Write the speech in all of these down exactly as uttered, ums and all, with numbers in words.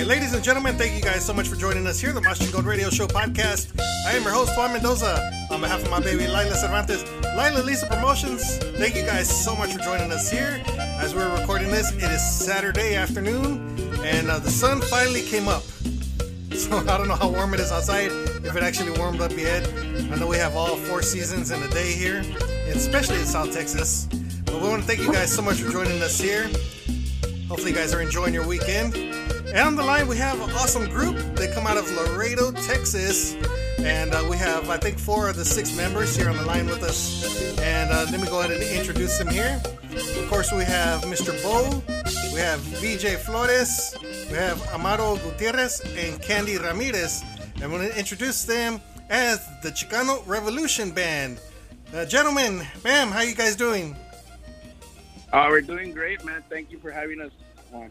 right, ladies and gentlemen, thank you guys so much for joining us here, the Maschingon Radio Show Podcast. I am your host, Juan Mendoza, on behalf of my baby, Lila Cervantes, Lila Lisa Promotions. Thank you guys so much for joining us here. As we're recording this, it is Saturday afternoon, and uh, the sun finally came up. So I don't know how warm it is outside, if it actually warmed up yet. I know we have all four seasons in a day here, especially in South Texas. But we want to thank you guys so much for joining us here. Hopefully you guys are enjoying your weekend. And on the line, we have an awesome group. They come out of Laredo, Texas. And uh, we have, I think, four of the six members here on the line with us. And uh, let me go ahead and introduce them here. Of course, we have Mister Bo. We have V J Flores. We have Amaro Gutierrez and Candy Ramirez. And I'm going to introduce them as the Chicano Revolution Band. Uh, gentlemen, ma'am, how you guys doing? Uh, we're doing great, man. Thank you for having us on.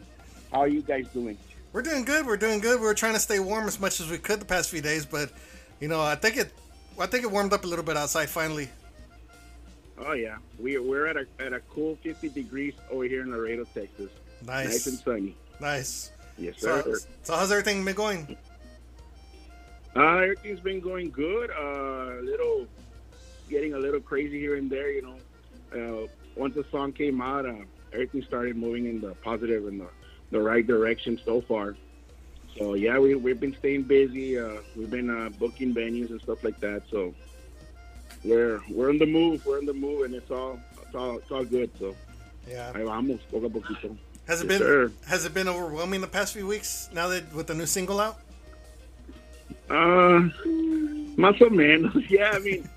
How are you guys doing? We're doing good. We're doing good. We were trying to stay warm as much as we could the past few days, but you know, I think it, I think it warmed up a little bit outside finally. Oh yeah, we we're at a at a cool fifty degrees over here in Laredo, Texas. Nice, nice and sunny. Nice. Yes, sir. So, so how's everything been going? Uh, everything's been going good. Uh, little, getting a little crazy here and there, you know. Uh, Once the song came out, uh, everything started moving in the positive and the, the right direction so far. So, yeah, we, we've been staying busy. Uh, we've been uh, booking venues and stuff like that. So we're we're on the move. We're on the move, and it's all it's all, it's all good. So, yeah. Vamos poco a poquito. Has it been, sir. Has it been overwhelming the past few weeks now that with the new single out? Uh, más o menos. Yeah, I mean...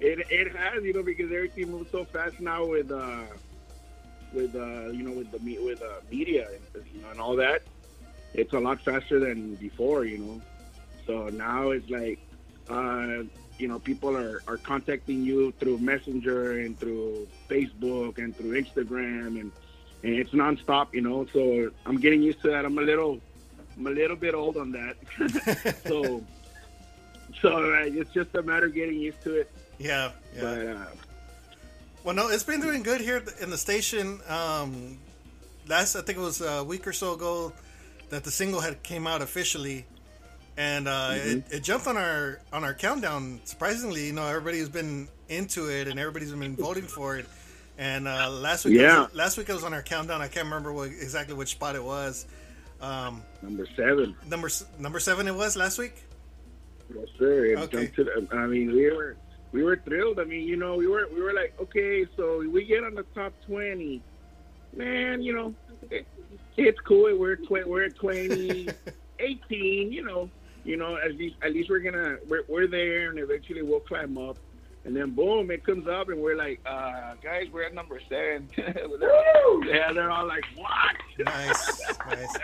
It it has, you know, because everything moves so fast now with uh with uh you know with the with uh, media and, you know, and all that. It's a lot faster than before, you know. So now it's like uh you know people are, are contacting you through Messenger and through Facebook and through Instagram and and it's nonstop, you know. So I'm getting used to that. I'm a little I'm a little bit old on that. so so uh, it's just a matter of getting used to it. Yeah, yeah. But, uh, well, no, it's been doing good here in the station. Um, last, I think it was a week or so ago that the single had came out officially, and uh, mm-hmm. it, it jumped on our on our countdown. Surprisingly, you know, everybody's been into it and everybody's been voting for it. And uh, last week, yeah. it was, last week it was on our countdown. I can't remember what, exactly which spot it was. Um, number seven. Number number seven. It was last week. Yes, sir. It okay. jumped to the, I mean, we were. We were thrilled. I mean, you know, we were we were like, okay, so we get on the top twenty, man. You know, it, it's cool. We're tw- we're at twenty, eighteen. You know, you know, at least at least we're gonna we're we're there, and eventually we'll climb up. And then boom, it comes up, and we're like, uh, guys, we're at number seven. Woo! Yeah, they're all like, what? Nice, nice,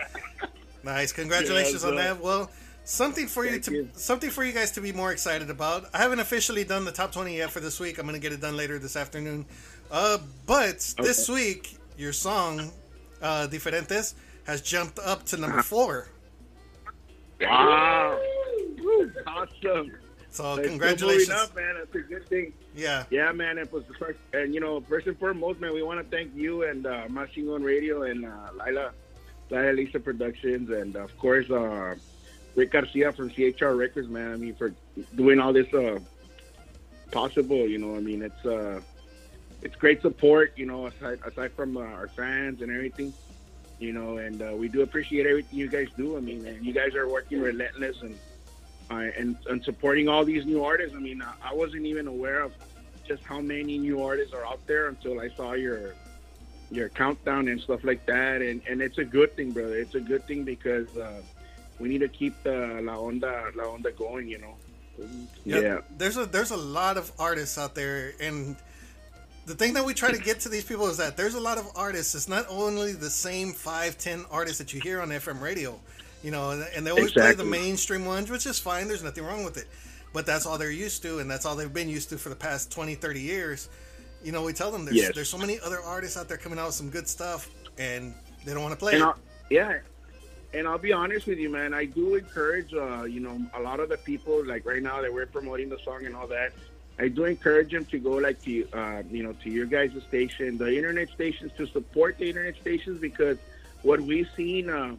nice. Congratulations yeah, so- on that. Well. Something for you to you. something for you guys to be more excited about. I haven't officially done the top twenty yet for this week. I'm gonna get it done later this afternoon. Uh, but okay. This week, your song, uh, "Diferentes," has jumped up to number four. Wow! Awesome. So it's congratulations, up, man. That's a good thing. Yeah. Yeah, man. It was the first, and you know, first and foremost, man, we want to thank you and uh, Maschingon Radio and uh, Lila, Lila Lisa Productions, and of course. Uh, Rick Garcia from C H R Records, man. I mean, for doing all this uh, possible, you know. I mean, it's uh, it's great support, you know, aside aside from uh, our fans and everything, you know. And uh, we do appreciate everything you guys do. I mean, man, you guys are working relentless and uh, and and supporting all these new artists. I mean, I wasn't even aware of just how many new artists are out there until I saw your your countdown and stuff like that. And and it's a good thing, brother. It's a good thing because. Uh, We need to keep the la onda la onda going, you know. Yeah, yeah. There's a there's a lot of artists out there, and the thing that we try to get to these people is that there's a lot of artists. It's not only the same five, ten artists that you hear on F M radio, you know, and, and they always exactly. play the mainstream ones, which is fine. There's nothing wrong with it, but that's all they're used to, and that's all they've been used to for the past twenty, thirty years. You know, we tell them there's yes. there's so many other artists out there coming out with some good stuff, and they don't want to play. And yeah. And I'll be honest with you, man. I do encourage, uh, you know, a lot of the people like right now that we're promoting the song and all that. I do encourage them to go like to, uh, you know, to your guys' station, the internet stations, to support the internet stations because what we've seen, uh,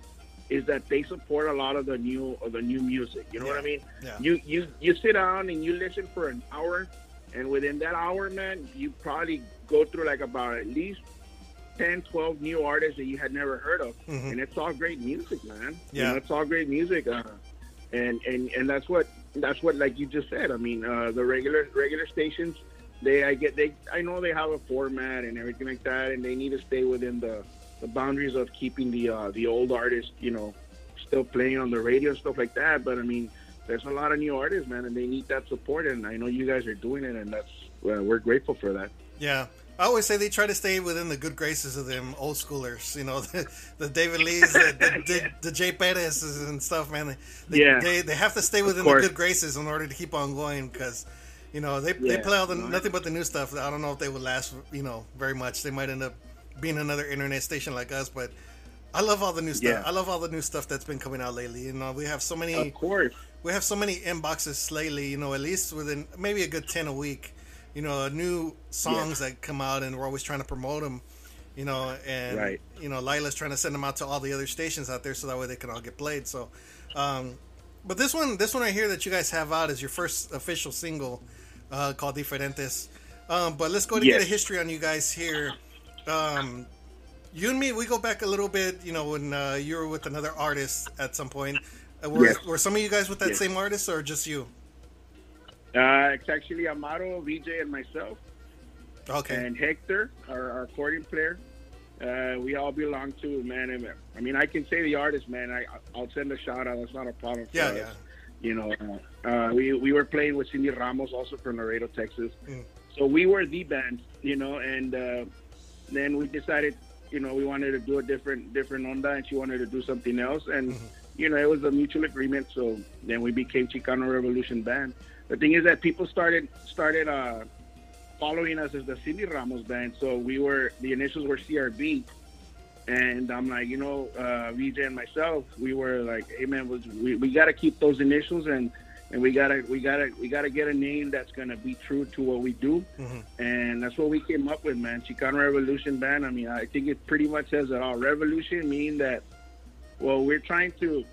is that they support a lot of the new or the new music. You know yeah. what I mean? Yeah. You you you sit down and you listen for an hour, and within that hour, man, you probably go through like about at least ten, twelve new artists that you had never heard of, mm-hmm. and it's all great music, man. Yeah, you know, it's all great music, uh, and and and that's what that's what like you just said. I mean, uh, the regular regular stations, they I get they I know they have a format and everything like that, and they need to stay within the the boundaries of keeping the uh, the old artists, you know, still playing on the radio, stuff like that. But I mean, there's a lot of new artists, man, and they need that support. And I know you guys are doing it, and that's uh, we're grateful for that. Yeah, I always say they try to stay within the good graces of them old schoolers, you know, the, the David Lees, the, the, yeah. the, the Jay Perez's and stuff, man. They, yeah. they they have to stay within the good graces in order to keep on going, because, you know, they yeah. they play all the nothing but the new stuff. I don't know if they would last, you know, very much. They might end up being another internet station like us, but I love all the new stuff. Yeah. I love all the new stuff that's been coming out lately. You know, we have so many. Of course. We have so many inboxes lately. You know, at least within maybe a good ten a week. You know, new songs yeah. that come out, and we're always trying to promote them. You know, and right. you know, Lila's trying to send them out to all the other stations out there, so that way they can all get played. So, um, but this one, this one right here that you guys have out is your first official single uh, called Diferentes. Um, but let's go to yes. get a history on you guys here. Um, you and me, we go back a little bit, you know, when uh, you were with another artist at some point. Uh, were, yes. were some of you guys with that yes. same artist, or just you? Uh, it's actually Amaro, V J, and myself. Okay. And Hector, our, our accordion player. Uh, we all belong to, man, I mean, I can say the artist, man. I, I'll send a shout out. It's not a problem for yeah, us. Yeah. You know, uh, we, we were playing with Cindy Ramos, also from Laredo, Texas. Mm. So we were the band, you know, and... Uh, then we decided, you know, we wanted to do a different different onda, and she wanted to do something else. And, mm-hmm. you know, it was a mutual agreement. So then we became Chicano Revolution Band. The thing is that people started started uh, following us as the Cindy Ramos Band. So we were, the initials were C R B. And I'm like, you know, uh, V J and myself, we were like, hey, man, we, we got to keep those initials, and And we gotta, we gotta, we gotta get a name that's gonna be true to what we do, mm-hmm. and that's what we came up with, man. Chicano Revolution Band. I mean, I think it pretty much says it all. Revolution meaning that, well, we're trying to,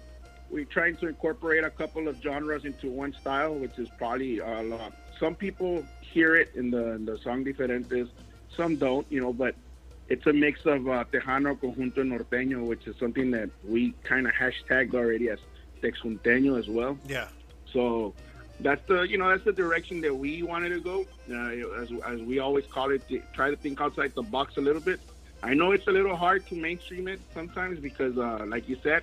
we're trying to incorporate a couple of genres into one style, which is probably a lot. Some people hear it in the in the song Diferentes, some don't, you know. But it's a mix of uh, Tejano, Conjunto, Norteño, which is something that we kind of hashtagged already as Texjunteño as well. Yeah. So that's the, you know, that's the direction that we wanted to go. Uh, as, as we always call it, try to think outside the box a little bit. I know it's a little hard to mainstream it sometimes because, uh, like you said,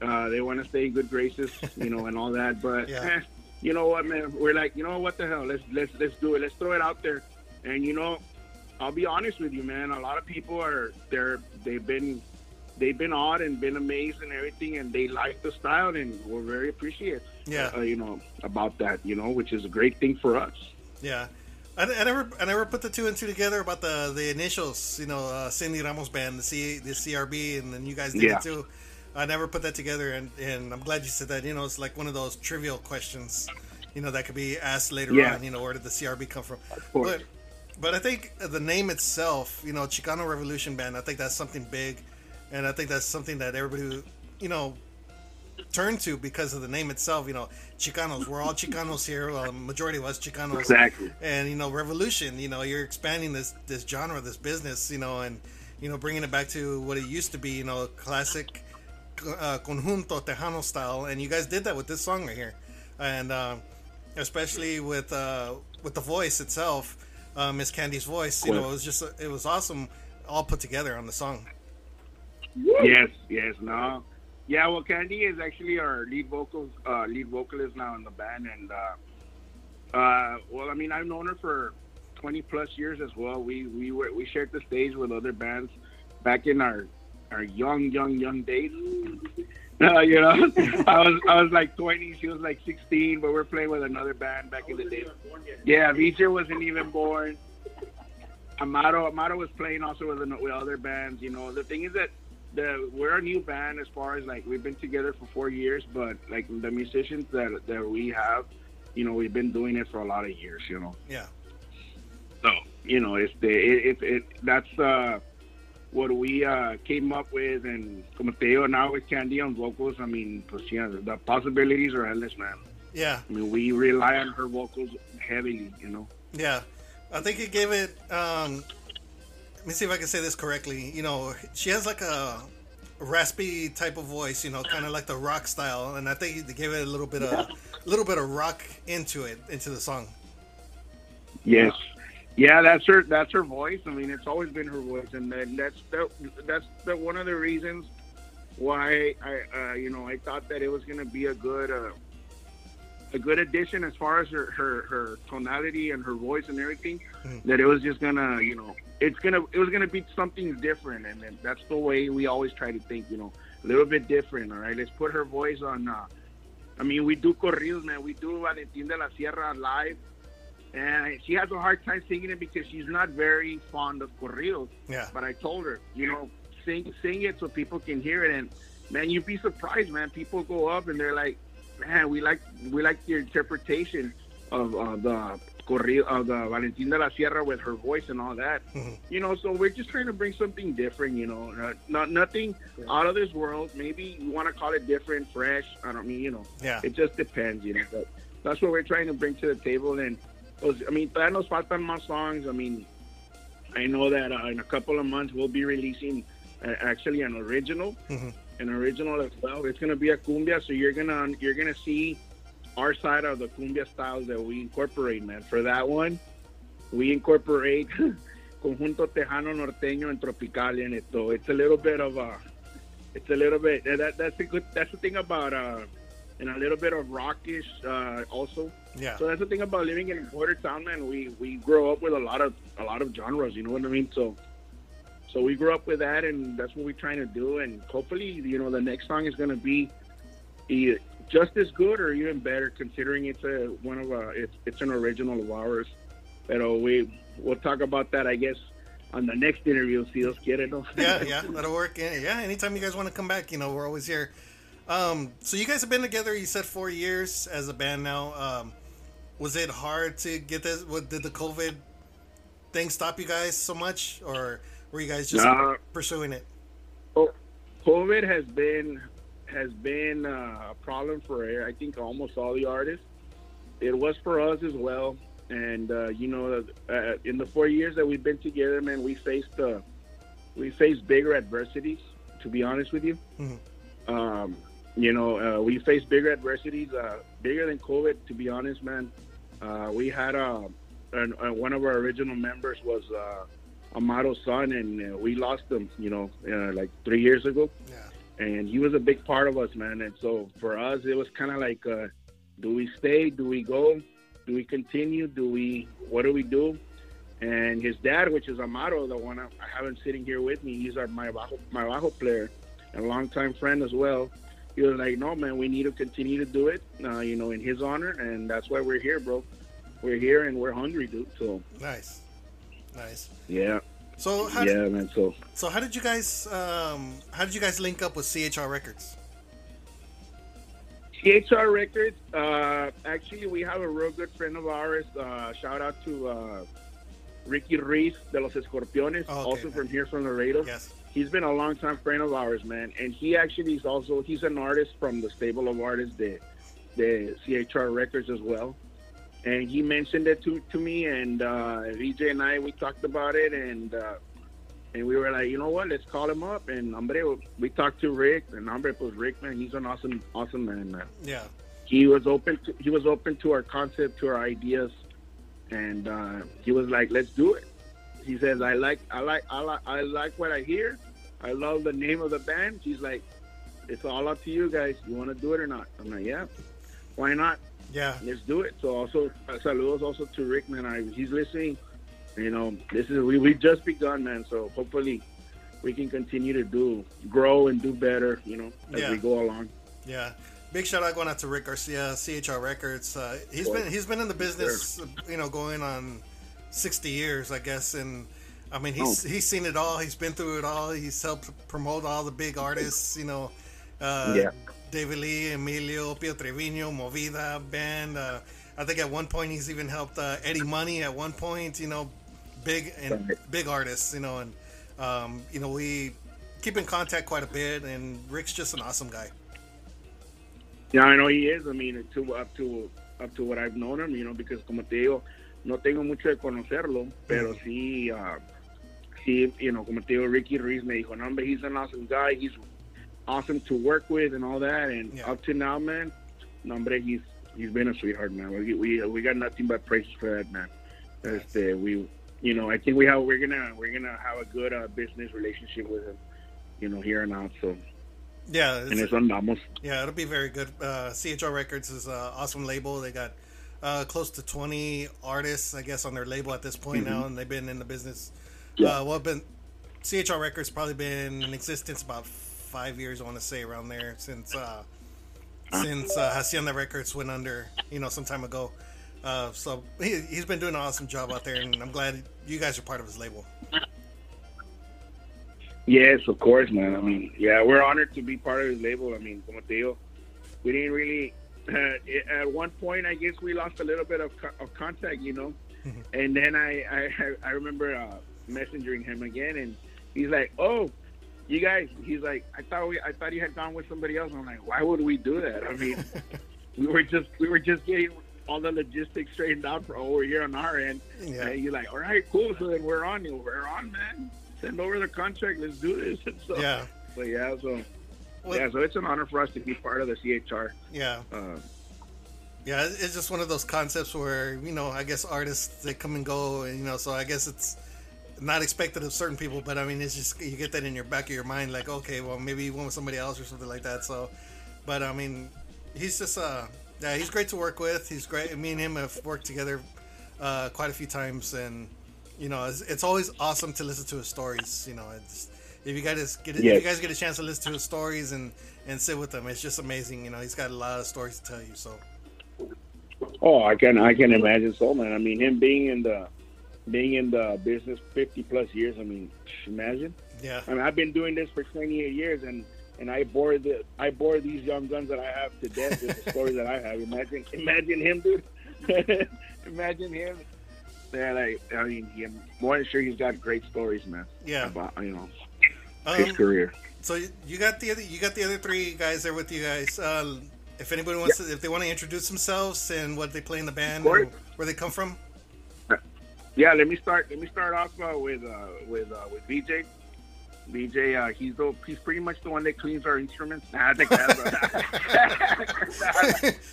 uh, they want to stay in good graces, you know, and all that. But yeah. eh, you know what, man, we're like, you know, what the hell? Let's let's let's do it. Let's throw it out there. And you know, I'll be honest with you, man. A lot of people are they're they've been. They've been awed and been amazed and everything, and they like the style, and we're very appreciative, yeah. uh, you know, about that, you know, which is a great thing for us. Yeah, I, I never, I never put the two and two together about the, the initials, you know, uh, Cindy Ramos Band, the C, the C R B, and then you guys did yeah. it too. I never put that together, and, and I'm glad you said that. You know, it's like one of those trivial questions, you know, that could be asked later yeah. on. You know, where did the C R B come from? Of course. But, but I think the name itself, you know, Chicano Revolution Band, I think that's something big. And I think that's something that everybody, you know, turned to because of the name itself. You know, Chicanos. We're all Chicanos here. Well, the majority of us Chicanos. Exactly. And, you know, revolution, you know, you're expanding this, this genre, this business, you know, and, you know, bringing it back to what it used to be, you know, classic uh, Conjunto Tejano style. And you guys did that with this song right here. And uh, especially with uh, with the voice itself, uh, Miss Candy's voice, you cool. know, it was just, it was awesome all put together on the song. Yes, yes, no, yeah. Well, Candy is actually our lead vocal, uh, lead vocalist now in the band, and uh, uh, well, I mean, I've known her for twenty plus years as well. We we were we shared the stage with other bands back in our our young, young, young days. Uh, you know, I was I was like twenty, she was like sixteen, but we're playing with another band back in the day. Yeah, Vija wasn't even born. Amaro Amaro was playing also with with other bands. You know, the thing is that. The, we're a new band as far as like we've been together for four years, but like the musicians that that we have, you know, we've been doing it for a lot of years, you know. Yeah. So you know, it's the it it, it that's uh what we uh, came up with, and como te digo, now with Candy on vocals, I mean, pues, yeah, the possibilities are endless, man. Yeah. I mean, we rely on her vocals heavily, you know? Yeah. I think it gave it, um, let me see if I can say this correctly. You know, she has like a raspy type of voice, you know, kind of like the rock style. And I think they gave it a little bit of, a little bit of rock into it, into the song. Yes. Yeah, that's her. That's her voice. I mean, it's always been her voice, and then that's the, that's the, one of the reasons why I, uh, you know, I thought that it was gonna be a good, uh, a good addition as far as her, her, her tonality and her voice and everything. Mm. That it was just gonna, you know, it's gonna, it was gonna be something different, and then that's the way we always try to think, you know, a little bit different. All right, let's put her voice on. Uh, I mean, we do corridos, man. We do Valentín de la Sierra live. And she has a hard time singing it because she's not very fond of corridos. Yeah. But I told her, you know, sing sing it so people can hear it. And, man, you'd be surprised, man. People go up and they're like, man, we like we like your interpretation of uh, the corrido, of the Valentín de la Sierra with her voice and all that. Mm-hmm. You know, so we're just trying to bring something different, you know. Not, not Nothing yeah. out of this world. Maybe you want to call it different, fresh. I don't mean, you know. Yeah. It just depends, you know. But that's what we're trying to bring to the table. And I mean, todavía nos faltan más songs. I mean, I know that uh, in a couple of months we'll be releasing uh, actually an original, mm-hmm. an original as well. It's gonna be a cumbia, so you're gonna you're gonna see our side of the cumbia styles that we incorporate, man. For that one, we incorporate Conjunto Tejano, Norteño, and Tropical in it. So it's a little bit of a, it's a little bit that that's a good that's the thing about. Uh, And a little bit of rockish uh, also. Yeah. So that's the thing about living in a border town, man. We we grow up with a lot of a lot of genres. You know what I mean? So, so we grew up with that, and that's what we're trying to do. And hopefully, you know, the next song is going to be either just as good or even better, considering it's a one of a it's it's an original of ours. Pero we we'll talk about that, I guess, on the next interview. Si Dios quiere, no? Yeah, yeah, that'll work. Yeah, anytime you guys want to come back, you know, we're always here. Um, so you guys have been together, you said four years as a band now. Um, was it hard to get this? What, did the COVID thing stop you guys so much, or were you guys just uh, pursuing it? Oh, COVID has been has been uh, a problem for I think almost all the artists. It was for us as well, and uh, you know, uh, in the four years that we've been together, man, we faced uh, we faced bigger adversities. To be honest with you. Mm-hmm. Um, You know, uh, we faced bigger adversities, uh, bigger than COVID, to be honest, man. Uh, we had uh, an, uh, one of our original members was uh, Amaro's son, and uh, we lost him, you know, uh, like three years ago. Yeah. And he was a big part of us, man. And so for us, it was kind of like, uh, do we stay? Do we go? Do we continue? Do we, what do we do? And his dad, which is Amaro, the one I have him sitting here with me, he's our my bajo, my bajo player, and a longtime friend as well. He was like, no, man, we need to continue to do it, uh, you know, in his honor. And that's why we're here, bro. We're here and we're hungry, dude. So nice. Nice. Yeah. So how yeah, did, man. So so how did you guys um, how did you guys link up with C H R Records? C H R Records. Uh, actually, we have a real good friend of ours. Uh, shout out to uh, Ricky Reese de los Escorpiones, oh, okay, also man. From here from Laredo. Yes. He's been a long-time friend of ours, man. And he actually is also, he's an artist from the stable of artists, the, the C H R Records as well. And he mentioned it to, to me, and uh, V J and I, we talked about it, and uh, and we were like, you know what, let's call him up. And hombre, we talked to Rick, and hombre, it was Rick, man. He's an awesome, awesome man, man. Yeah. He was open to, he was open to our concept, to our ideas, and uh, he was like, let's do it. He says, I like, I like, I like, I like what I hear. I love the name of the band. She's like, it's all up to you guys. You want to do it or not? I'm like, yeah, why not? Yeah, let's do it. So also, saludos also to Rick, man. I, he's listening. You know, this is we we just begun, man. So hopefully, we can continue to do, grow, and do better. You know, as yeah. we go along. Yeah. Big shout out going out to Rick Garcia, C H R Records. Uh, he's well, been he's been in the business, sure. you know, going on. sixty years, I guess, and I mean he's oh. he's seen it all. He's been through it all. He's helped promote all the big artists, you know, uh, yeah. David Lee, Emilio, Pio Trevino, Movida band. Uh, I think at one point he's even helped uh, Eddie Money. At one point, you know, big and big artists, you know, and Um, you know, we keep in contact quite a bit, and Rick's just an awesome guy. Yeah, I know he is. I mean, to, up to up to what I've known him, you know, because como te digo, no tengo mucho de conocerlo, pero sí, uh, sí, you know, como te digo, Ricky Reese me dijo, no, hombre, he's an awesome guy, he's awesome to work with and all that, and yeah. Up to now, man, no, hombre, he's he's been a sweetheart, man. We we, we got nothing but praises for that, man. That's uh, we, you know, I think we have we're gonna we're gonna have a good uh, business relationship with him, you know, here and out. So yeah, it's, and it's andamos. Yeah, it'll be very good. Uh, C H R Records is an awesome label. They got uh, close to twenty artists, I guess, on their label at this point mm-hmm. now, and they've been in the business. Yeah. Uh, well, been C H R Records probably been in existence about five years, I want to say, around there since uh, since uh, Hacienda Records went under, you know, some time ago. Uh, so he, he's been doing an awesome job out there, and I'm glad you guys are part of his label. Yes, of course, man. I mean, yeah, we're honored to be part of his label. I mean, como te digo, we didn't really, uh, at one point, I guess we lost a little bit of, co- of contact, you know, mm-hmm. and then I, I, I remember uh, messaging him again, and he's like, oh, you guys, he's like, I thought we, I thought you had gone with somebody else. And I'm like, why would we do that? I mean, we were just, we were just getting all the logistics straightened out for over here on our end. Yeah. And you're like, all right, cool. So then we're on you. We're on, man. Send over the contract. Let's do this. And so, yeah. But yeah, so well, yeah, so it's an honor for us to be part of the C H R. Yeah. Uh, yeah, it's just one of those concepts where, you know, I guess artists, they come and go, and, you know, so I guess it's not expected of certain people, but I mean, it's just, you get that in your back of your mind, like, okay, well, maybe you went with somebody else or something like that. So, but I mean, he's just, uh, yeah, he's great to work with. He's great. Me and him have worked together uh, quite a few times, and you know, it's, it's always awesome to listen to his stories. You know, it's, if you guys get yes. if you guys get a chance to listen to his stories and, and sit with him, it's just amazing. You know, he's got a lot of stories to tell you. So, oh, I can I can imagine so, man. I mean, him being in the being in the business fifty plus years. I mean, imagine. Yeah. I mean, I've been doing this for twenty-eight years, and. And I bore the I bore these young guns that I have to death with the stories that I have. Imagine, imagine him, dude. imagine him. Yeah, like I mean, yeah, more than sure he's got great stories, man. Yeah, about you know um, his career. So you got the other, you got the other three guys there with you guys. Uh, if anybody wants, yeah. to, if they want to introduce themselves and what they play in the band, and where they come from. Yeah, let me start. Let me start off uh, with uh, with uh, with B J. B J, uh, he's the, he's pretty much the one that cleans our instruments. Nah, I think that's right.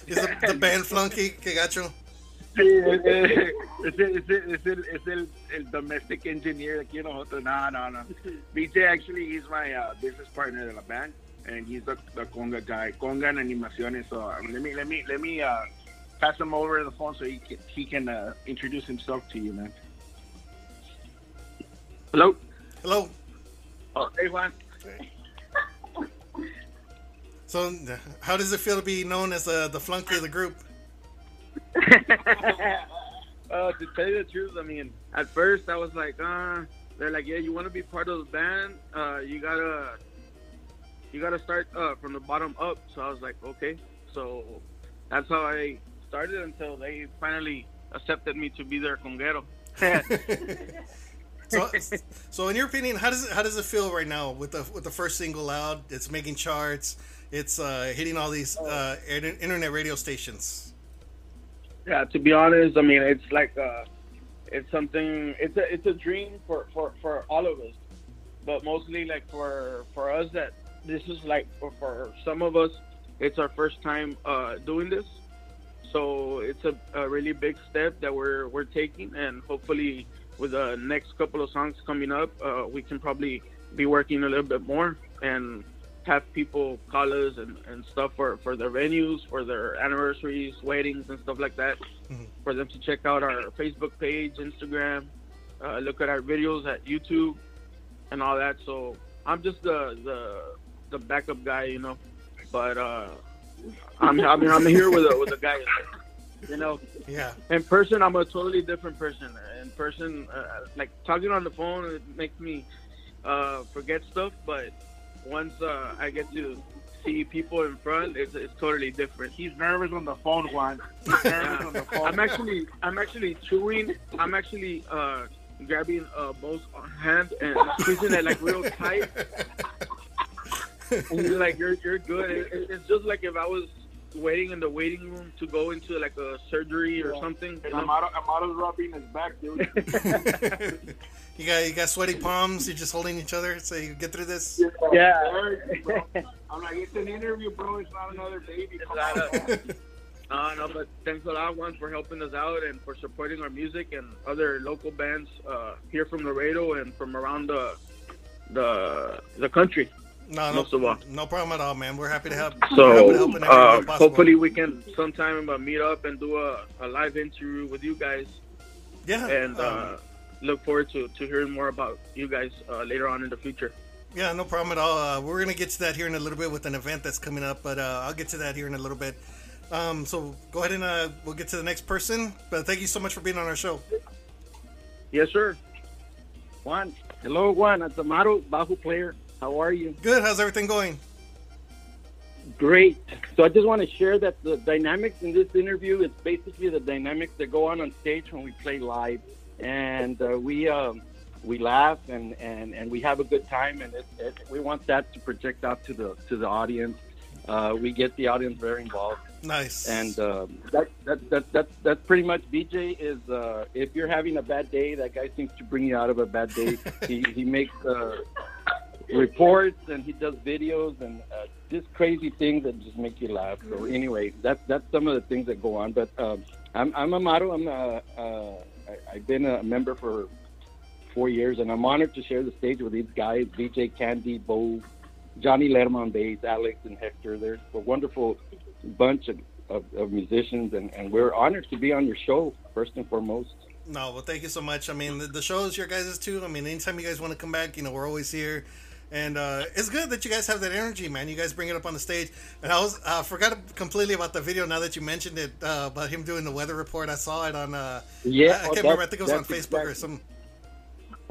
Is the, the band flunky que gacho? It's it, it's it, it's el, el domestic engineer aquí nosotros. Nah, nah, nah. B J actually, he's my uh, business partner in the band, and he's the, the conga guy, conga and animaciones. So um, let me let me let me uh, pass him over the phone so he can, he can uh, introduce himself to you, man. Hello. Hello. Oh, hey, Juan. So, how does it feel to be known as uh, the flunky of the group? uh, to tell you the truth, I mean, at first I was like, uh, they're like, yeah, you want to be part of the band? Uh, you gotta, you gotta start uh, from the bottom up. So I was like, okay. So that's how I started until they finally accepted me to be their conguero. So, so in your opinion, how does it, how does it feel right now with the with the first single out? It's making charts. It's uh, hitting all these uh, internet radio stations. Yeah, to be honest, I mean, it's like uh, it's something. It's a it's a dream for, for, for all of us, but mostly like for for us that this is like for, for some of us, it's our first time uh, doing this. So it's a, a really big step that we're we're taking, and hopefully. With the next couple of songs coming up, uh, we can probably be working a little bit more and have people call us and, and stuff for, for their venues, for their anniversaries, weddings, and stuff like that. Mm-hmm. For them to check out our Facebook page, Instagram, uh, look at our videos at YouTube, and all that. So I'm just the the, the backup guy, you know. But uh, I'm I mean, I'm here with a, with a guy. You know, yeah. In person, I'm a totally different person. In person, uh, like talking on the phone, it makes me uh, forget stuff. But once uh, I get to see people in front, it's it's totally different. He's nervous on the phone, Juan. He's nervous on the phone. I'm actually, I'm actually chewing. I'm actually uh, grabbing uh, both hands and squeezing it like real tight. And you're like, you're you're good. It, it's just like if I was waiting in the waiting room to go into like a surgery or yeah. something. And I'm out, I'm out of rubbing his back, dude. You got you got sweaty palms. You're just holding each other, so you get through this. Yeah. yeah. I'm like, it's an interview, bro. It's not another baby. Come on. Uh, no, but thanks a lot, Juan, for helping us out and for supporting our music and other local bands uh, here from Laredo and from around the the the country. No, most no, of all. No problem at all, man. We're happy to help. So to help uh, hopefully we can sometime uh, meet up and do a, a live interview with you guys. Yeah, and um, uh, look forward to, to hearing more about you guys uh, later on in the future. Yeah, no problem at all. Uh, we're gonna get to that here in a little bit with an event that's coming up, but uh, I'll get to that here in a little bit. Um, so go ahead and uh, we'll get to the next person. But thank you so much for being on our show. Yes, sir. Juan, hello, Juan. It's Amaro, bajo player. How are you? Good. How's everything going? Great. So I just want to share that the dynamics in this interview is basically the dynamics that go on on stage when we play live, and uh, we um, we laugh and, and, and we have a good time, and it, it, we want that to project out to the to the audience. Uh, we get the audience very involved. Nice. And um, that, that, that, that, that's pretty much B J is, uh, if you're having a bad day, that guy seems to bring you out of a bad day. he, he makes uh, reports and he does videos and uh, just crazy things that just make you laugh. So anyway, that's, that's some of the things that go on. But um, I'm, I'm Amaro. I'm a, uh, I, I've been a member for four years and I'm honored to share the stage with these guys, B J, Candy, Bo, Johnny Lerma on bass, Alex and Hector. They're a wonderful bunch of, of, of musicians, and, and we're honored to be on your show, first and foremost. No, well, thank you so much. I mean, the, the show is your guys' too. I mean, anytime you guys want to come back, you know, we're always here. And uh, it's good that you guys have that energy, man. You guys bring it up on the stage. And I was uh, forgot completely about the video now that you mentioned it, uh, about him doing the weather report. I saw it on, uh, yeah, I, I can't remember. I think it was on Facebook exactly. or some.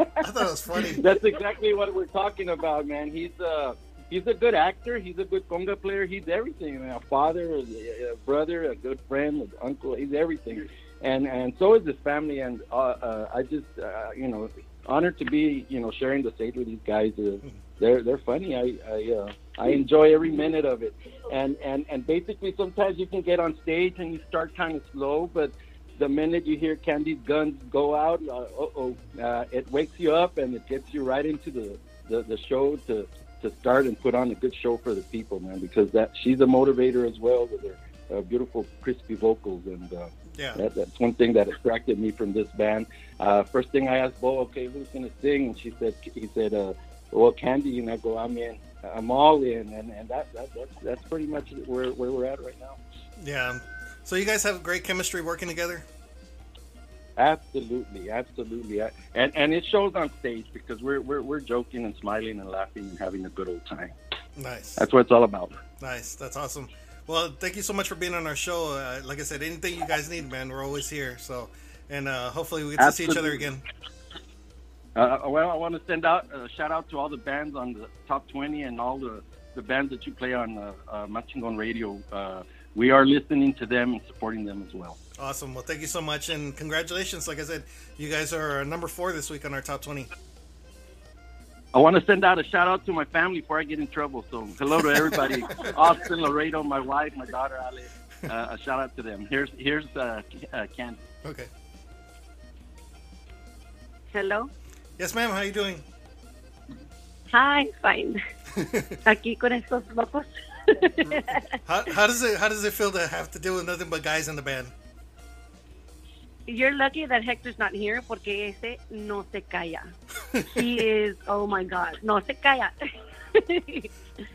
I thought it was funny. That's exactly what we're talking about, man. He's uh He's a good actor. He's a good conga player. He's everything. I mean, a father, a, a brother, a good friend, an uncle. He's everything. And and so is his family. And uh, uh, I just, uh, you know, honored to be, you know, sharing the stage with these guys. Uh, they're they're funny. I I, uh, I enjoy every minute of it. And, and, and basically sometimes you can get on stage and you start kind of slow, but the minute you hear Candy's guns go out, uh, uh-oh, uh, it wakes you up and it gets you right into the, the, the show to... to start and put on a good show for the people, man, because that she's a motivator as well with her uh, beautiful crispy vocals, and uh, yeah. that, that's one thing that attracted me from this band. Uh, first thing I asked Bo, okay, who's gonna sing? And she said, he said, uh, well, Candy, and I go, I'm in, I'm all in, and and that, that that's that's pretty much where where we're at right now. Yeah. So you guys have great chemistry working together. Absolutely, absolutely, I, and and it shows on stage because we're we're we're joking and smiling and laughing and having a good old time. Nice. That's what it's all about. Nice. That's awesome. Well, thank you so much for being on our show. Uh, like I said, anything you guys need, man, we're always here. So, and uh, hopefully we get absolutely. to see each other again. Uh, well, I want to send out a shout out to all the bands on the top twenty and all the, the bands that you play on uh, uh, Maschingon Radio. Uh, we are listening to them and supporting them as well. Awesome. Well, thank you so much, and congratulations. Like I said, you guys are number four this week on our top twenty. I want to send out a shout out to my family before I get in trouble. So hello to everybody. Austin, Laredo, my wife, my daughter, Ale. Uh, a shout out to them. Here's here's uh, uh, Ken. Okay. Hello. Yes, ma'am. How are you doing? Hi, fine. Aquí con estos locos. how, how does it how does it feel to have to deal with nothing but guys in the band? You're lucky that Hector's not here, porque ese no se calla. He is, oh my God, no se calla.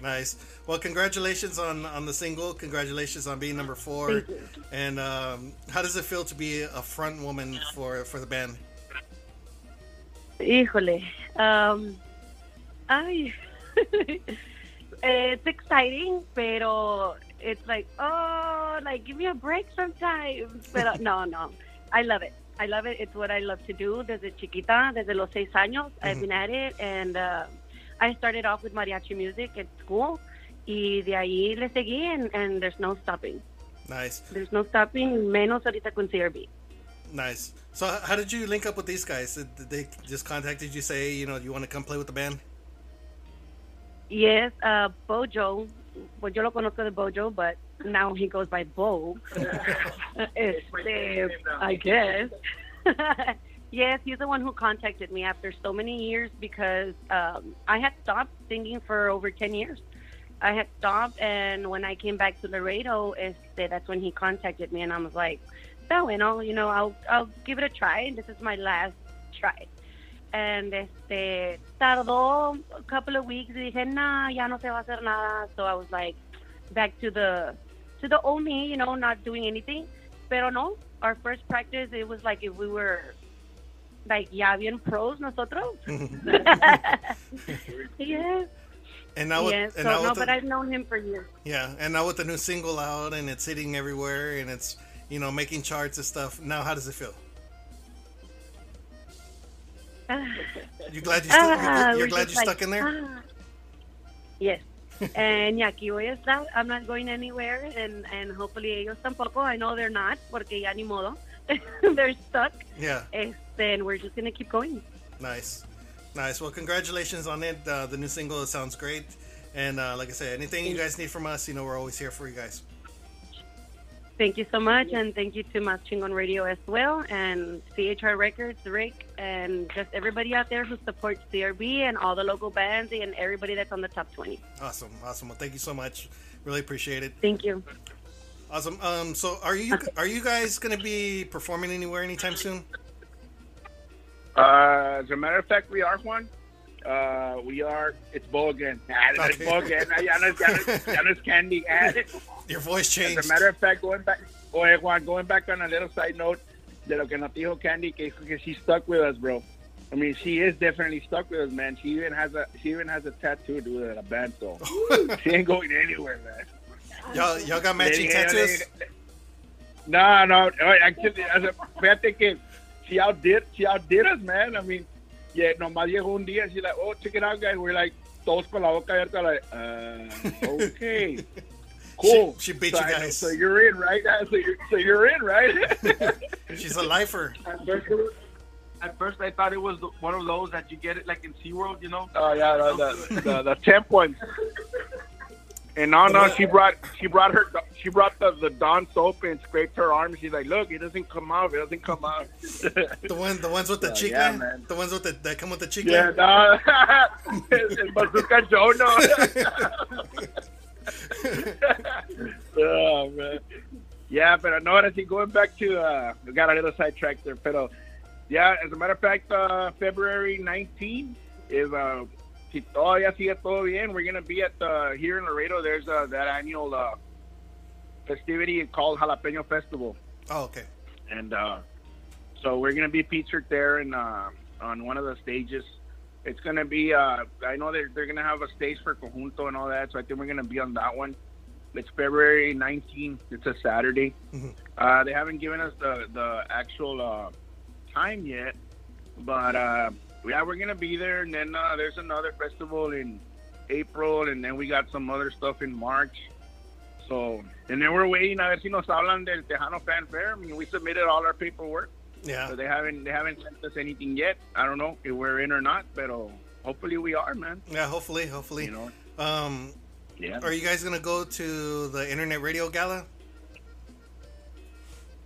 Nice. Well, congratulations on, on the single. Congratulations on being number four. And um, how does it feel to be a front woman for, for the band? Híjole. Um, ay. It's exciting, pero it's like, oh, like, give me a break sometimes. Pero no, no. I love it. I love it. It's what I love to do. Desde chiquita, desde los seis años, mm-hmm. I've been at it. And uh, I started off with mariachi music at school. Y de ahí le seguí, and, and there's no stopping. Nice. There's no stopping, menos ahorita con C R B. Nice. So how did you link up with these guys? Did they just contacted you, say, you know, you want to come play with the band? Yes, uh, Bojo. Well, yo lo conozco de Bojo, but now he goes by Bo. Este, I guess. Yes, he's the one who contacted me after so many years, because um, I had stopped singing for over ten years. I had stopped, and when I came back to Laredo, este, that's when he contacted me, and I was like, so, you know, you know, I'll I'll give it a try, and this is my last try. And este, tardó a couple of weeks, y dije, nah, ya no se va a hacer nada. So I was like, back to the to the old me, you know, not doing anything. Pero no, our first practice, it was like if we were like ya bien pros nosotros. Yeah. And now, with, yes, and so now no, the, but I've known him for years. Yeah, and now with the new single out, and it's hitting everywhere, and it's, you know, making charts and stuff. Now, how does it feel? Uh, you glad you still, uh, you're glad you like, stuck in there? Uh, yes. And yeah, aquí voy a estar. I'm not going anywhere, and and hopefully ellos tampoco. I know they're not, porque ya ni modo. They're stuck. Yeah. And we're just gonna keep going. Nice. Nice. Well, congratulations on it. Uh, the new single, it sounds great. And uh, like I said, anything you guys need from us, you know, we're always here for you guys. Thank you so much, and thank you to Maschingon Radio as well, and C H R Records, Rick, and just everybody out there who supports C R B and all the local bands and everybody that's on the top twenty. Awesome. Awesome. Well, thank you so much. Really appreciate it. Thank you. Awesome. Um, so are you okay. Are you guys going to be performing anywhere anytime soon? Uh, as a matter of fact, we are, Juan. Uh, we are. It's Bo again. Nah, okay. It's Bo again. Yana's candy. Your voice changed. As a matter of fact, going back, oye, Juan, going back on a little side note, de lo que nos dijo Candy, que she's stuck with us, bro. I mean, she is definitely stuck with us, man. She even has a she even has a tattoo, dude, at a band, so she ain't going anywhere, man. Y'all, y'all got matching tattoos? No, no. Actually, as a, fíjate que. She outdid, she outdid us, man. I mean, yeah, nomás llegó un día and she's like, oh, check it out, guys. We're like, todos con la boca abierta, like, uh, okay, cool. She, she beat so, you guys. So you're in, right? So you're, so you're in, right? She's a lifer. At first, at first, I thought it was one of those that you get it like in SeaWorld, you know? Oh, yeah, no, the, the, the temp ones. And no, no, she brought she brought her she brought the, the Dawn soap and scraped her arm. She's like, look, it doesn't come out, it doesn't come out. The one, the ones with the uh, chicken, yeah, man. The ones with the, that come with the chicken. Yeah, no. El bazooka Joe, no. Oh man. Yeah, but no, I think going back to uh, we got a little sidetracked there, but yeah, as a matter of fact, uh, February nineteenth is. Uh, Si todavía sigue todo bien, we're going to be at the, here in Laredo, there's uh, that annual uh, festivity called Jalapeño Festival. Oh, okay. And uh, so we're going to be featured there and uh, on one of the stages. It's going to be, uh, I know they're, they're going to have a stage for Conjunto and all that, so I think we're going to be on that one. It's February nineteenth. It's a Saturday. Mm-hmm. Uh, they haven't given us the, the actual uh, time yet, but... Uh, yeah, we're gonna be there, and then uh, there's another festival in April, and then we got some other stuff in March. So, and then we're waiting. A ver si nos hablan del Tejano Fan Fair. I mean, we submitted all our paperwork. Yeah. So they haven't they haven't sent us anything yet. I don't know if we're in or not, but hopefully we are, man. Yeah, hopefully, hopefully. You know. Um, yeah. Are you guys gonna go to the Internet Radio Gala?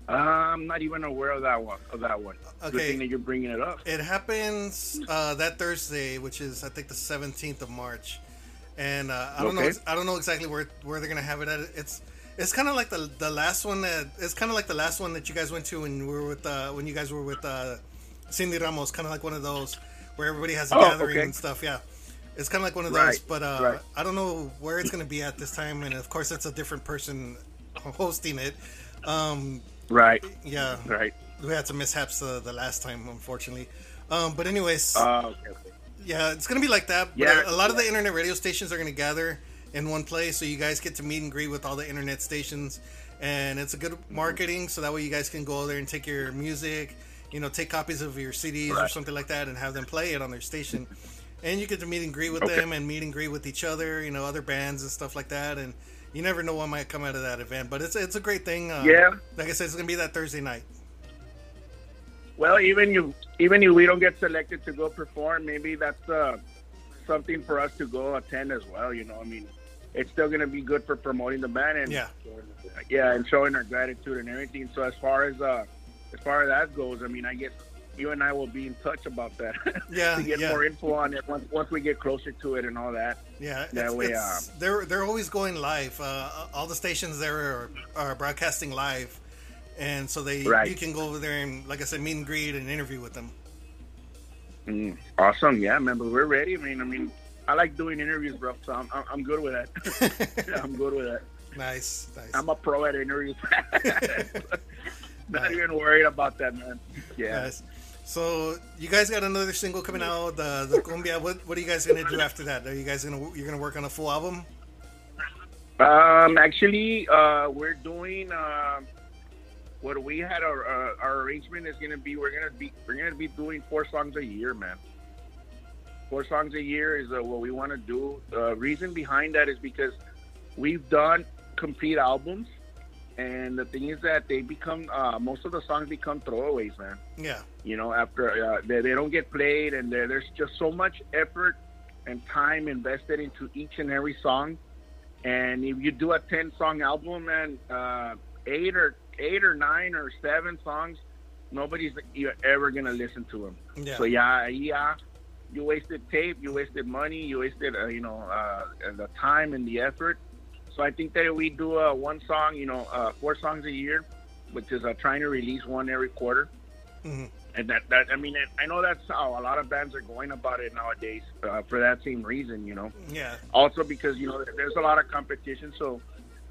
Uh, I'm not even aware of that one. Of that one. Okay. Good thing that you're bringing it up. It happens uh, that Thursday, which is I think the seventeenth of March, and uh, I don't okay. know. I don't know exactly where where they're gonna have it at. It's it's kind of like the the last one that it's kind of like the last one that you guys went to when we were with uh, when you guys were with uh, Cindy Ramos. Kind of like one of those where everybody has a oh, gathering okay. and stuff. Yeah, it's kind of like one of right. those. But uh, right. I don't know where it's gonna be at this time, and of course that's a different person hosting it. Um, Right. Yeah. Right. We had some mishaps uh, the last time, unfortunately. Um, but anyways, uh, okay, okay. yeah, it's gonna be like that. Yeah. But a lot of the internet radio stations are gonna gather in one place, so you guys get to meet and greet with all the internet stations, and it's a good marketing. So that way, you guys can go there and take your music, you know, take copies of your C Ds right. or something like that, and have them play it on their station, and you get to meet and greet with okay. them, and meet and greet with each other, you know, other bands and stuff like that, and. You never know what might come out of that event, but it's it's a great thing. Uh, yeah. Like I said, it's going to be that Thursday night. Well, even you, even if we don't get selected to go perform, maybe that's uh, something for us to go attend as well. You know, I mean, it's still going to be good for promoting the band and yeah, yeah, and showing our gratitude and everything. So as far as uh, as far as that goes, I mean, I guess you and I will be in touch about that. Yeah, to get yeah. more info on it once once we get closer to it and all that. Yeah, that it's, way. It's, um, they're they're always going live. Uh, all the stations there are, are broadcasting live. And so they, right. you can go over there and, like I said, meet and greet and interview with them. Mm, awesome, yeah, man. But we're ready. I mean, I mean, I like doing interviews, bro. So I'm, I'm good with that. yeah, I'm good with that. Nice, nice. I'm a pro at interviews. Not nice. even worried about that, man. Yeah. Nice. So you guys got another single coming out, the the cumbia. What What are you guys gonna do after that? Are you guys gonna you're gonna work on a full album? Um, actually, uh, we're doing. Uh, What we had our uh, our arrangement is gonna be we're gonna be we're gonna be doing four songs a year, man. Four songs a year is uh, what we want to do. The uh, reason behind that is because we've done complete albums, and the thing is that they become uh, most of the songs become throwaways, man. Yeah. You know, after uh, they they don't get played, and there's just so much effort and time invested into each and every song. And if you do a ten song album, and uh, eight or eight or nine or seven songs, nobody's ever gonna listen to them. Yeah. So yeah, yeah, you wasted tape, you wasted money, you wasted uh, you know uh, the time and the effort. So I think that if we do a uh, one song, you know, uh, four songs a year, which is uh, trying to release one every quarter. Mm-hmm. And that, that I mean, I know that's how a lot of bands are going about it nowadays uh, for that same reason, you know. Yeah. Also because you know there's a lot of competition, so.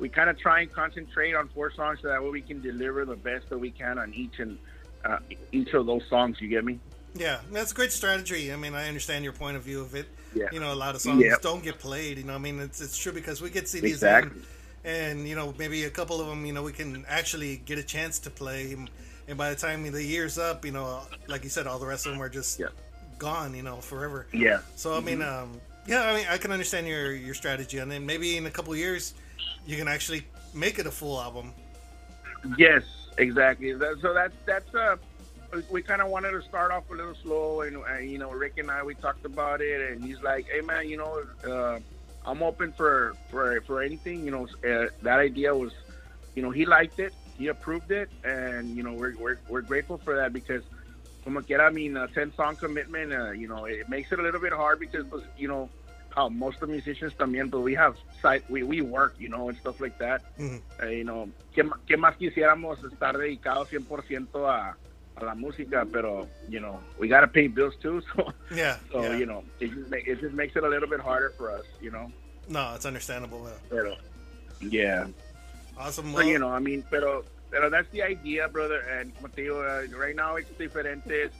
We kind of try and concentrate on four songs so that way we can deliver the best that we can on each and uh, each of those songs. You get me? Yeah, that's a great strategy. I mean, I understand your point of view of it. Yeah. You know, a lot of songs yeah. don't get played. You know, I mean, it's it's true because we get C Ds exactly. and, and you know maybe a couple of them you know we can actually get a chance to play. And by the time the year's up, you know, like you said, all the rest of them are just yeah. gone. You know, forever. Yeah. So I mean, mm-hmm. um, yeah, I mean, I can understand your your strategy, and then maybe in a couple of years. You can actually make it a full album. Yes, exactly. So that's that's uh, we kind of wanted to start off a little slow, and uh, you know, Rick and I we talked about it, and he's like, "Hey, man, you know, uh, I'm open for for for anything." You know, uh, that idea was, you know, he liked it, he approved it, and you know, we're we're we're grateful for that because, como quiera, I mean, a ten song commitment, uh, you know, it makes it a little bit hard because you know. Oh, most of the musicians también, but we have side, we, we work, you know, and stuff like that. Mm-hmm. Uh, you know, ¿qué, qué más quisiéramos estar dedicados cien por ciento a, a la música, pero, you know, we got to pay bills too, so, yeah, so yeah. you know, it just, make, it just makes it a little bit harder for us, you know? No, it's understandable. Yeah. Pero, yeah. Awesome. Well, so, you know, I mean, pero, pero that's the idea, brother, and como te digo, uh, right now it's Diferentes.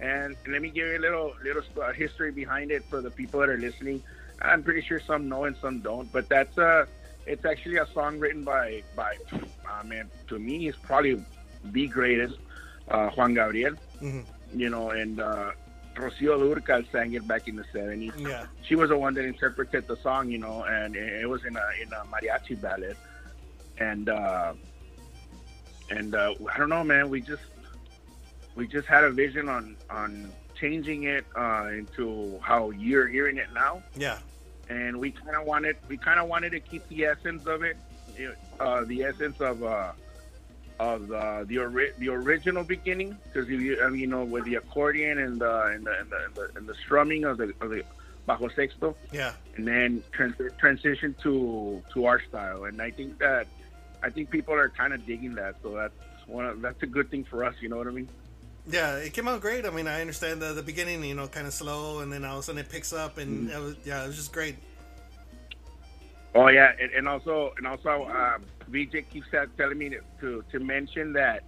And let me give you a little little history behind it for the people that are listening. I'm pretty sure some know and some don't, but that's uh it's actually a song written by by I mean, to me he's probably the greatest uh, Juan Gabriel. Mm-hmm. You know, and uh, Rocío Dúrcal sang it back in the seventies. Yeah, she was the one that interpreted the song. You know, and it was in a in a mariachi ballad. And uh, and uh, I don't know, man. We just. We just had a vision on, on changing it uh, into how you're hearing it now. Yeah, and we kind of wanted we kind of wanted to keep the essence of it, uh, the essence of uh, of uh, the ori- the original beginning. Because you I mean, you know with the accordion and the and the and the, and the, and the strumming of the, of the bajo sexto. Yeah, and then trans- transition to to our style. And I think that I think people are kind of digging that. So that's one of, that's a good thing for us. You know what I mean? Yeah, it came out great. I mean, I understand the, the beginning, you know, kind of slow, and then all of a sudden it picks up, and mm-hmm. it was, yeah, it was just great. Oh yeah, and, and also, and also, um, V J keeps telling me to, to to mention that,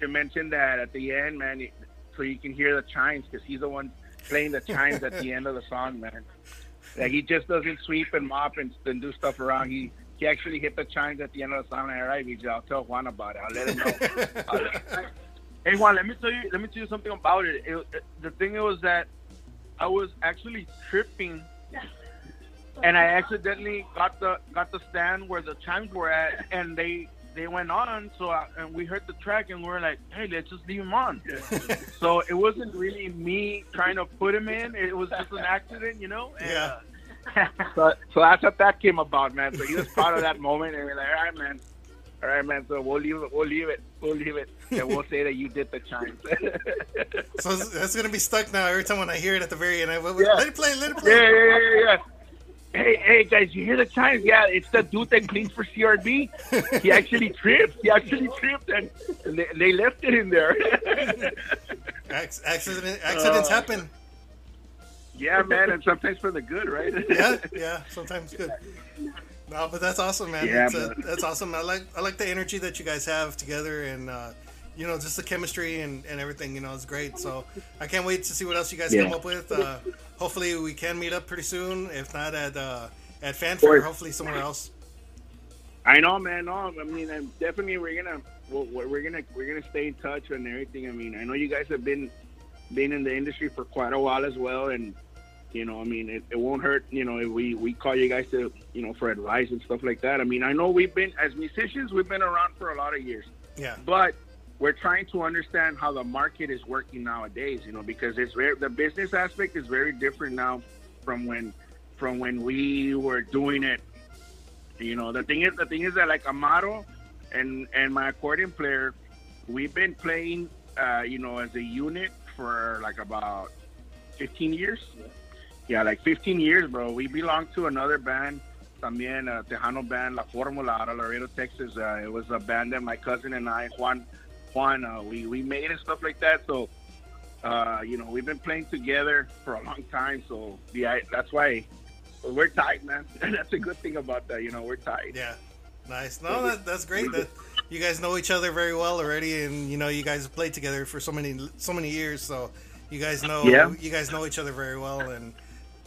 to mention that at the end, man, it, so you can hear the chimes because he's the one playing the chimes at the end of the song, man. Like he just doesn't sweep and mop and, and do stuff around. He he actually hit the chimes at the end of the song. All right, V J, I'll tell Juan about it. I'll let him know. I'll let, Hey Juan, let me tell you. Let me tell you something about it. It, it the thing was that I was actually tripping, and I accidentally got the got the stand where the chimes were at, and they they went on, so I, and we heard the track, and we were like, hey, let's just leave him on. Yeah. So it wasn't really me trying to put him in. It was just an accident, you know? And, yeah. Uh, so, so that's what that came about, man. So he was proud of that moment, and we're like, all right, man. All right, man, so we'll leave it. We'll leave it. We'll leave it. And we'll say that you did the chimes. So that's going to be stuck now every time when I hear it at the very end. I, let yeah. it play. Let it play. Yeah, yeah, yeah, yeah. Hey, hey, guys, you hear the chimes? Yeah, it's the dude that cleans for C R B. He actually tripped. He actually tripped, and they, they left it in there. Accident, accidents uh, happen. Yeah, man, and sometimes for the good, right? Yeah, yeah, sometimes good. No, but that's awesome, man. Yeah, a, that's awesome. I like I like the energy that you guys have together, and uh, you know, just the chemistry and, and everything. You know, it's great. So I can't wait to see what else you guys yeah. come up with. Uh, hopefully, we can meet up pretty soon. If not at uh, at Fanfare, hopefully somewhere else. I know, man. No, I mean, I'm definitely we're gonna we're gonna we're gonna stay in touch and everything. I mean, I know you guys have been been in the industry for quite a while as well, and. You know, I mean, it, it won't hurt, you know, if we, we call you guys to, you know, for advice and stuff like that. I mean, I know we've been, as musicians, we've been around for a lot of years. Yeah. But we're trying to understand how the market is working nowadays, you know, because it's very, the business aspect is very different now from when from when we were doing it. You know, the thing is, the thing is that, like, Amaro and, and my accordion player, we've been playing, uh, you know, as a unit for, like, about fifteen years. Yeah. Yeah, like fifteen years, bro. We belong to another band, también, a Tejano band, La Formula, out of Laredo, Texas. Uh, it was a band that my cousin and I, Juan, Juan, uh, we, we made and stuff like that. So, uh, you know, we've been playing together for a long time. So, yeah, that's why we're tight, man. That's a good thing about that, you know, we're tight. Yeah, nice. No, that, that's great. That you guys know each other very well already, and, you know, you guys have played together for so many so many years. So, you guys know yeah. you guys know each other very well, and...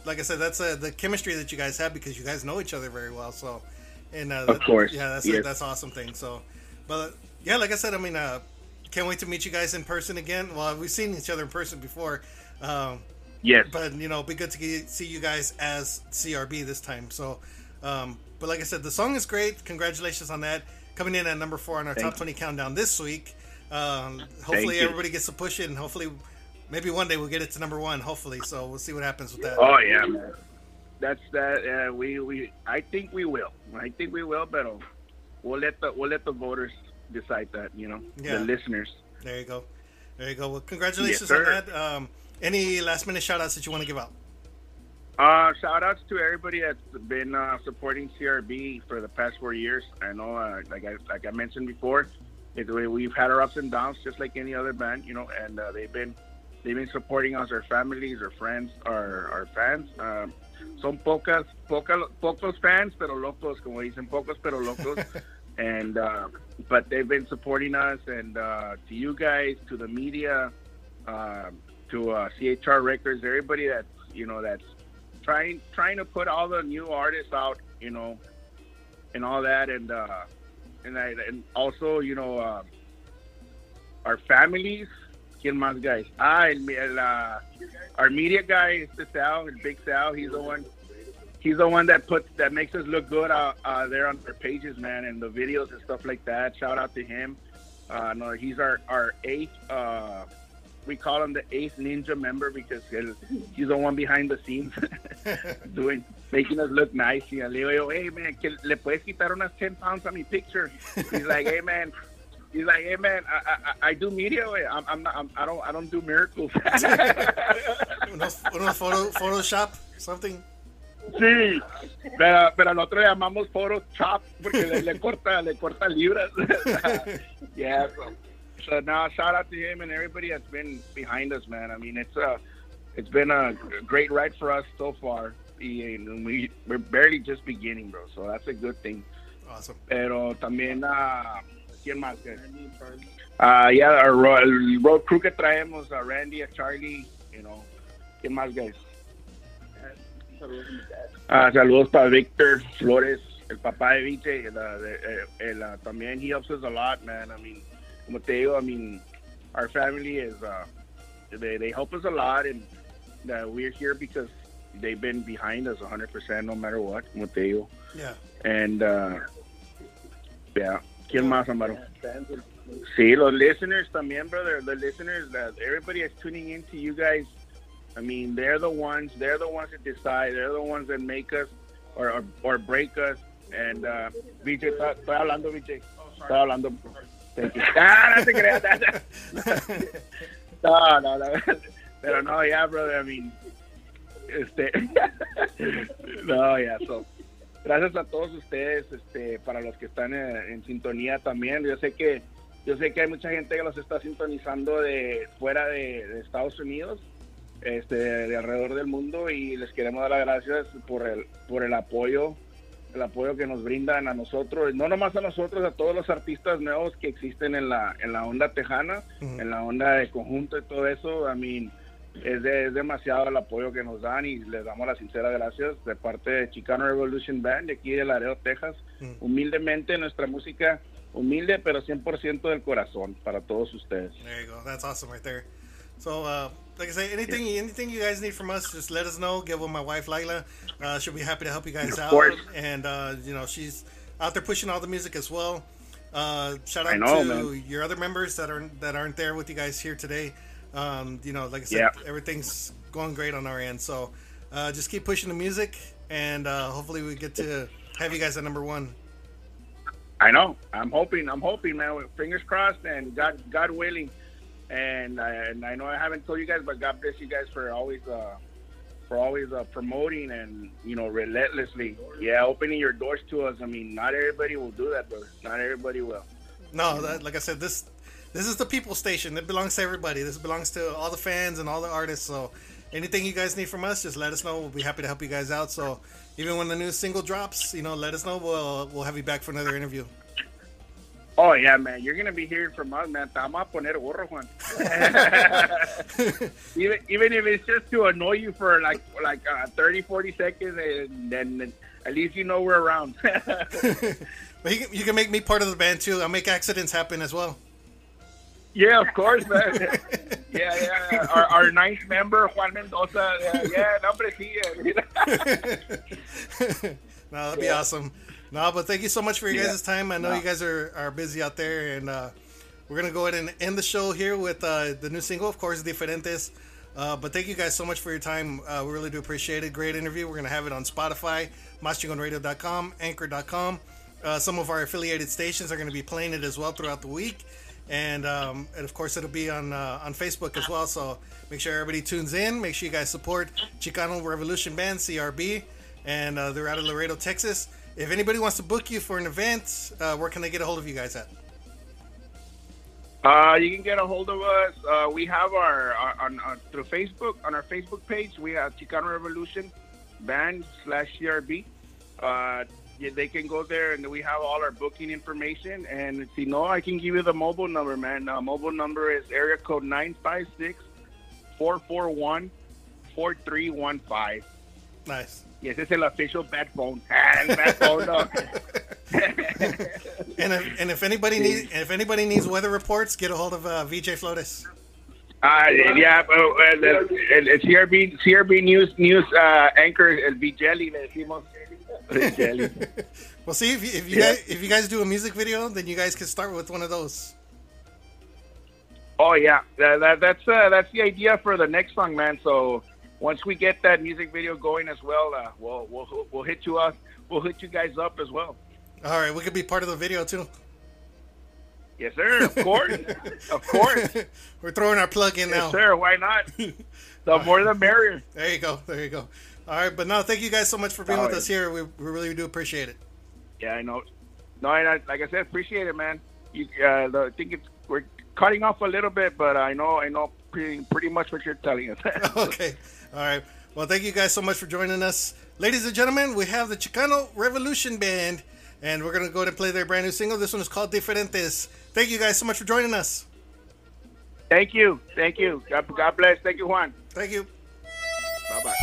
Like I said, that's uh, the chemistry that you guys have because you guys know each other very well. So, and uh, of course, yeah, that's yes. a, that's an awesome thing. So, but yeah, like I said, I mean, uh, can't wait to meet you guys in person again. Well, we've seen each other in person before, um, yes, but you know, it'd be good to get, see you guys as C R B this time. So, um, but like I said, the song is great. Congratulations on that, coming in at number four on our Thank top twenty countdown this week. Um, hopefully, everybody gets to push it, and hopefully. Maybe one day we'll get it to number one, hopefully. So we'll see what happens with that. Oh yeah, man. That's that. Uh, we we I think we will. I think we will, but we'll let the we'll let the voters decide that. You know, yeah. the listeners. There you go, there you go. Well, congratulations yes, on that. Um, any last minute shout outs that you want to give out? Uh, shout outs to everybody that's been uh, supporting C R B for the past four years. I know, uh, like I like I mentioned before, it, we've had our ups and downs, just like any other band, you know, and uh, they've been. They've been supporting us, our families, our friends, our, our fans. Um, son pocas, poca, pocos fans, pero locos, como dicen, pocos, pero locos. and, uh, but they've been supporting us. And uh, to you guys, to the media, uh, to uh, C H R Records, everybody that's, you know, that's trying trying to put all the new artists out, you know, and all that. And, uh, and, I, and also, you know, uh, our families. ¿Quién más, guys? Ah, el, el, uh, our media guy is the Sal, Big Sal. He's the one. He's the one that puts that makes us look good out uh, uh, there on our pages, man, and the videos and stuff like that. Shout out to him. Uh, no, he's our our eighth. Uh, we call him the eighth ninja member because he's the one behind the scenes doing making us look nice. You know, le digo, hey man, que le puedes quitar unas ten pounds on my picture. He's like, hey man. He's like, hey man, I I, I do media. I'm I'm not I'm, I don't I don't do miracles. Uno photo Photoshop something. Sí, pero pero nosotros llamamos Photoshop porque le, le corta le corta libras. yeah. So, so now shout out to him and everybody that's been behind us, man. I mean it's a it's been a great ride for us so far, and we we're barely just beginning, bro. So that's a good thing. Awesome. Pero también. Uh, Uh, yeah, our road, road crew que traemos, uh, Randy, uh, Charlie, you know. ¿Quién más, guys? Uh, saludos para Victor Flores, el papá de Vite. El, el, el, también, he helps us a lot, man. I mean, como te digo, I mean, our family is, uh, they, they help us a lot, and uh, we're here because they've been behind us one hundred percent, no matter what, como te digo. Yeah. And, uh, yeah. ¿Quién más, Amaro? Sí, los listeners también, brother. The listeners, that everybody is tuning in to you guys. I mean, they're the ones. They're the ones that decide. They're the ones that make us or or, or break us. And uh, B J, estoy hablando, B J. Estoy hablando. Thank you. Ah, no te creas. No, no, no. Pero no, yeah, brother. I mean, este. No, yeah. So, gracias a todos ustedes, este, para los que están en, en sintonía también. Yo sé que, yo sé que hay mucha gente que los está sintonizando de fuera de, de Estados Unidos. Este, de alrededor del mundo, y les queremos dar las gracias por el por el apoyo el apoyo que nos brindan a nosotros, no nomás a nosotros, a todos los artistas nuevos que existen en la en la onda tejana, uh-huh. en la onda de conjunto y todo eso. I mean, es, de, es demasiado el apoyo que nos dan, y les damos las sinceras gracias de parte de Chicano Revolution Band de aquí de Laredo, Texas. Uh-huh. Humildemente, nuestra música humilde pero cien por ciento del corazón para todos ustedes. There you go. That's awesome right there. So, uh, like I say, anything yeah. anything you guys need from us, just let us know. Get with my wife, Lila. Uh, she'll be happy to help you guys out. Of course. And, uh, you know, she's out there pushing all the music as well. Uh, shout out know, to man. your other members that, are, that aren't there with you guys here today. Um, you know, like I said, yeah. everything's going great on our end. So, uh, just keep pushing the music, and uh, hopefully we get to have you guys at number one. I know. I'm hoping. I'm hoping, man. Fingers crossed, and God, God willing. And I, and I know I haven't told you guys, but God bless you guys for always uh, for always uh, promoting and, you know, relentlessly. Yeah, opening your doors to us. I mean, not everybody will do that, brother. Not everybody will. No, that, like I said, this this is the people station. It belongs to everybody. This belongs to all the fans and all the artists. So anything you guys need from us, just let us know. We'll be happy to help you guys out. So even when the new single drops, you know, let us know. We'll we'll have you back for another interview. Oh, yeah, man. You're going to be hearing from us, man. Te vamos a poner gorro, Juan. even, even if it's just to annoy you for like like uh, thirty, forty seconds, and then at least you know we're around. But you, you can make me part of the band, too. I'll make accidents happen as well. Yeah, of course, man. yeah, yeah. Our, our ninth member, Juan Mendoza. Yeah, yeah, nombre sí. No, that'd be yeah. awesome. No, but thank you so much for your yeah. guys' time. I know yeah. you guys are, are busy out there, and uh, we're going to go ahead and end the show here with uh, the new single, of course, Diferentes. Uh, but thank you guys so much for your time. Uh, we really do appreciate it. Great interview. We're going to have it on Spotify, maschingon radio dot com, anchor dot com. Uh, some of our affiliated stations are going to be playing it as well throughout the week. And, um, and of course, it'll be on uh, on Facebook as well. So make sure everybody tunes in. Make sure you guys support Chicano Revolution Band, C R B, and uh, they're out of Laredo, Texas. If anybody wants to book you for an event, uh, where can they get a hold of you guys at? Uh, you can get a hold of us. Uh, we have our, our, our, our through Facebook, on our Facebook page, we have Chicano Revolution Band slash C R B. Uh, they can go there, and we have all our booking information. And if you know, I can give you the mobile number, man. Uh, mobile number is area code nine five six, four four one, four three one five. Nice. Yes, it's an official bad phone. And, bad phone no. and, if, and if anybody needs if anybody needs weather reports, get a hold of uh, V J Flores. Uh, yeah, but uh, C R B, C R B News News uh, anchor El Vigeli. Well, see if you, if you yeah. guys if you guys do a music video, then you guys can start with one of those. Oh yeah, that, that, that's uh, that's the idea for the next song, man. So. Once we get that music video going as well, uh, we'll, we'll we'll hit you up. We'll hit you guys up as well. All right, we could be part of the video too. Yes, sir. Of course, of course. We're throwing our plug in yes, now. Yes, sir. Why not? The more the merrier. There you go. There you go. All right, but no, thank you guys so much for being All with right. us here. We we really do appreciate it. Yeah, I know. No, and I, like I said, appreciate it, man. You, uh, the, I think it's we're cutting off a little bit, but I know, I know. Pretty, pretty much what you're telling us. Okay. All right. Well, thank you guys so much for joining us. Ladies and gentlemen, we have the Chicano Revolution Band, and we're going to go ahead and play their brand new single. This one is called Diferentes. Thank you guys so much for joining us. Thank you. Thank you. God, God bless. Thank you, Juan. Thank you. Bye-bye.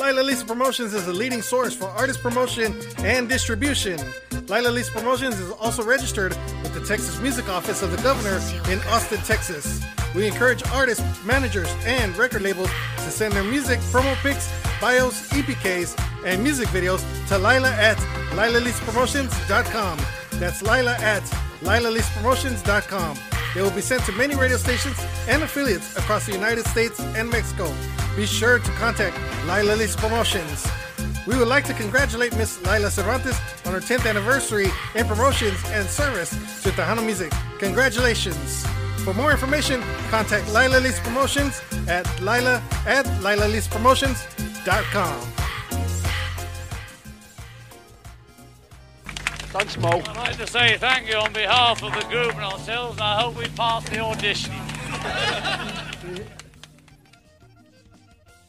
Lila Lisa Promotions is a leading source for artist promotion and distribution. Lila Lisa Promotions is also registered with the Texas Music Office of the Governor in Austin, Texas. We encourage artists, managers, and record labels to send their music, promo pics, bios, E P Ks, and music videos to Lila at Lila Lisa Promotions dot com. That's Lila at Lila Lisa Promotions dot com. They will be sent to many radio stations and affiliates across the United States and Mexico. Be sure to contact Lila Lisa Promotions. We would like to congratulate Miss Lila Cervantes on her tenth anniversary in promotions and service to Tejano music. Congratulations. For more information, contact Lila Lisa Promotions at Lila at Lila Lisa Promotions dot com. Thanks, Mo. I'd like to say thank you on behalf of the group and ourselves, and I hope we pass the audition.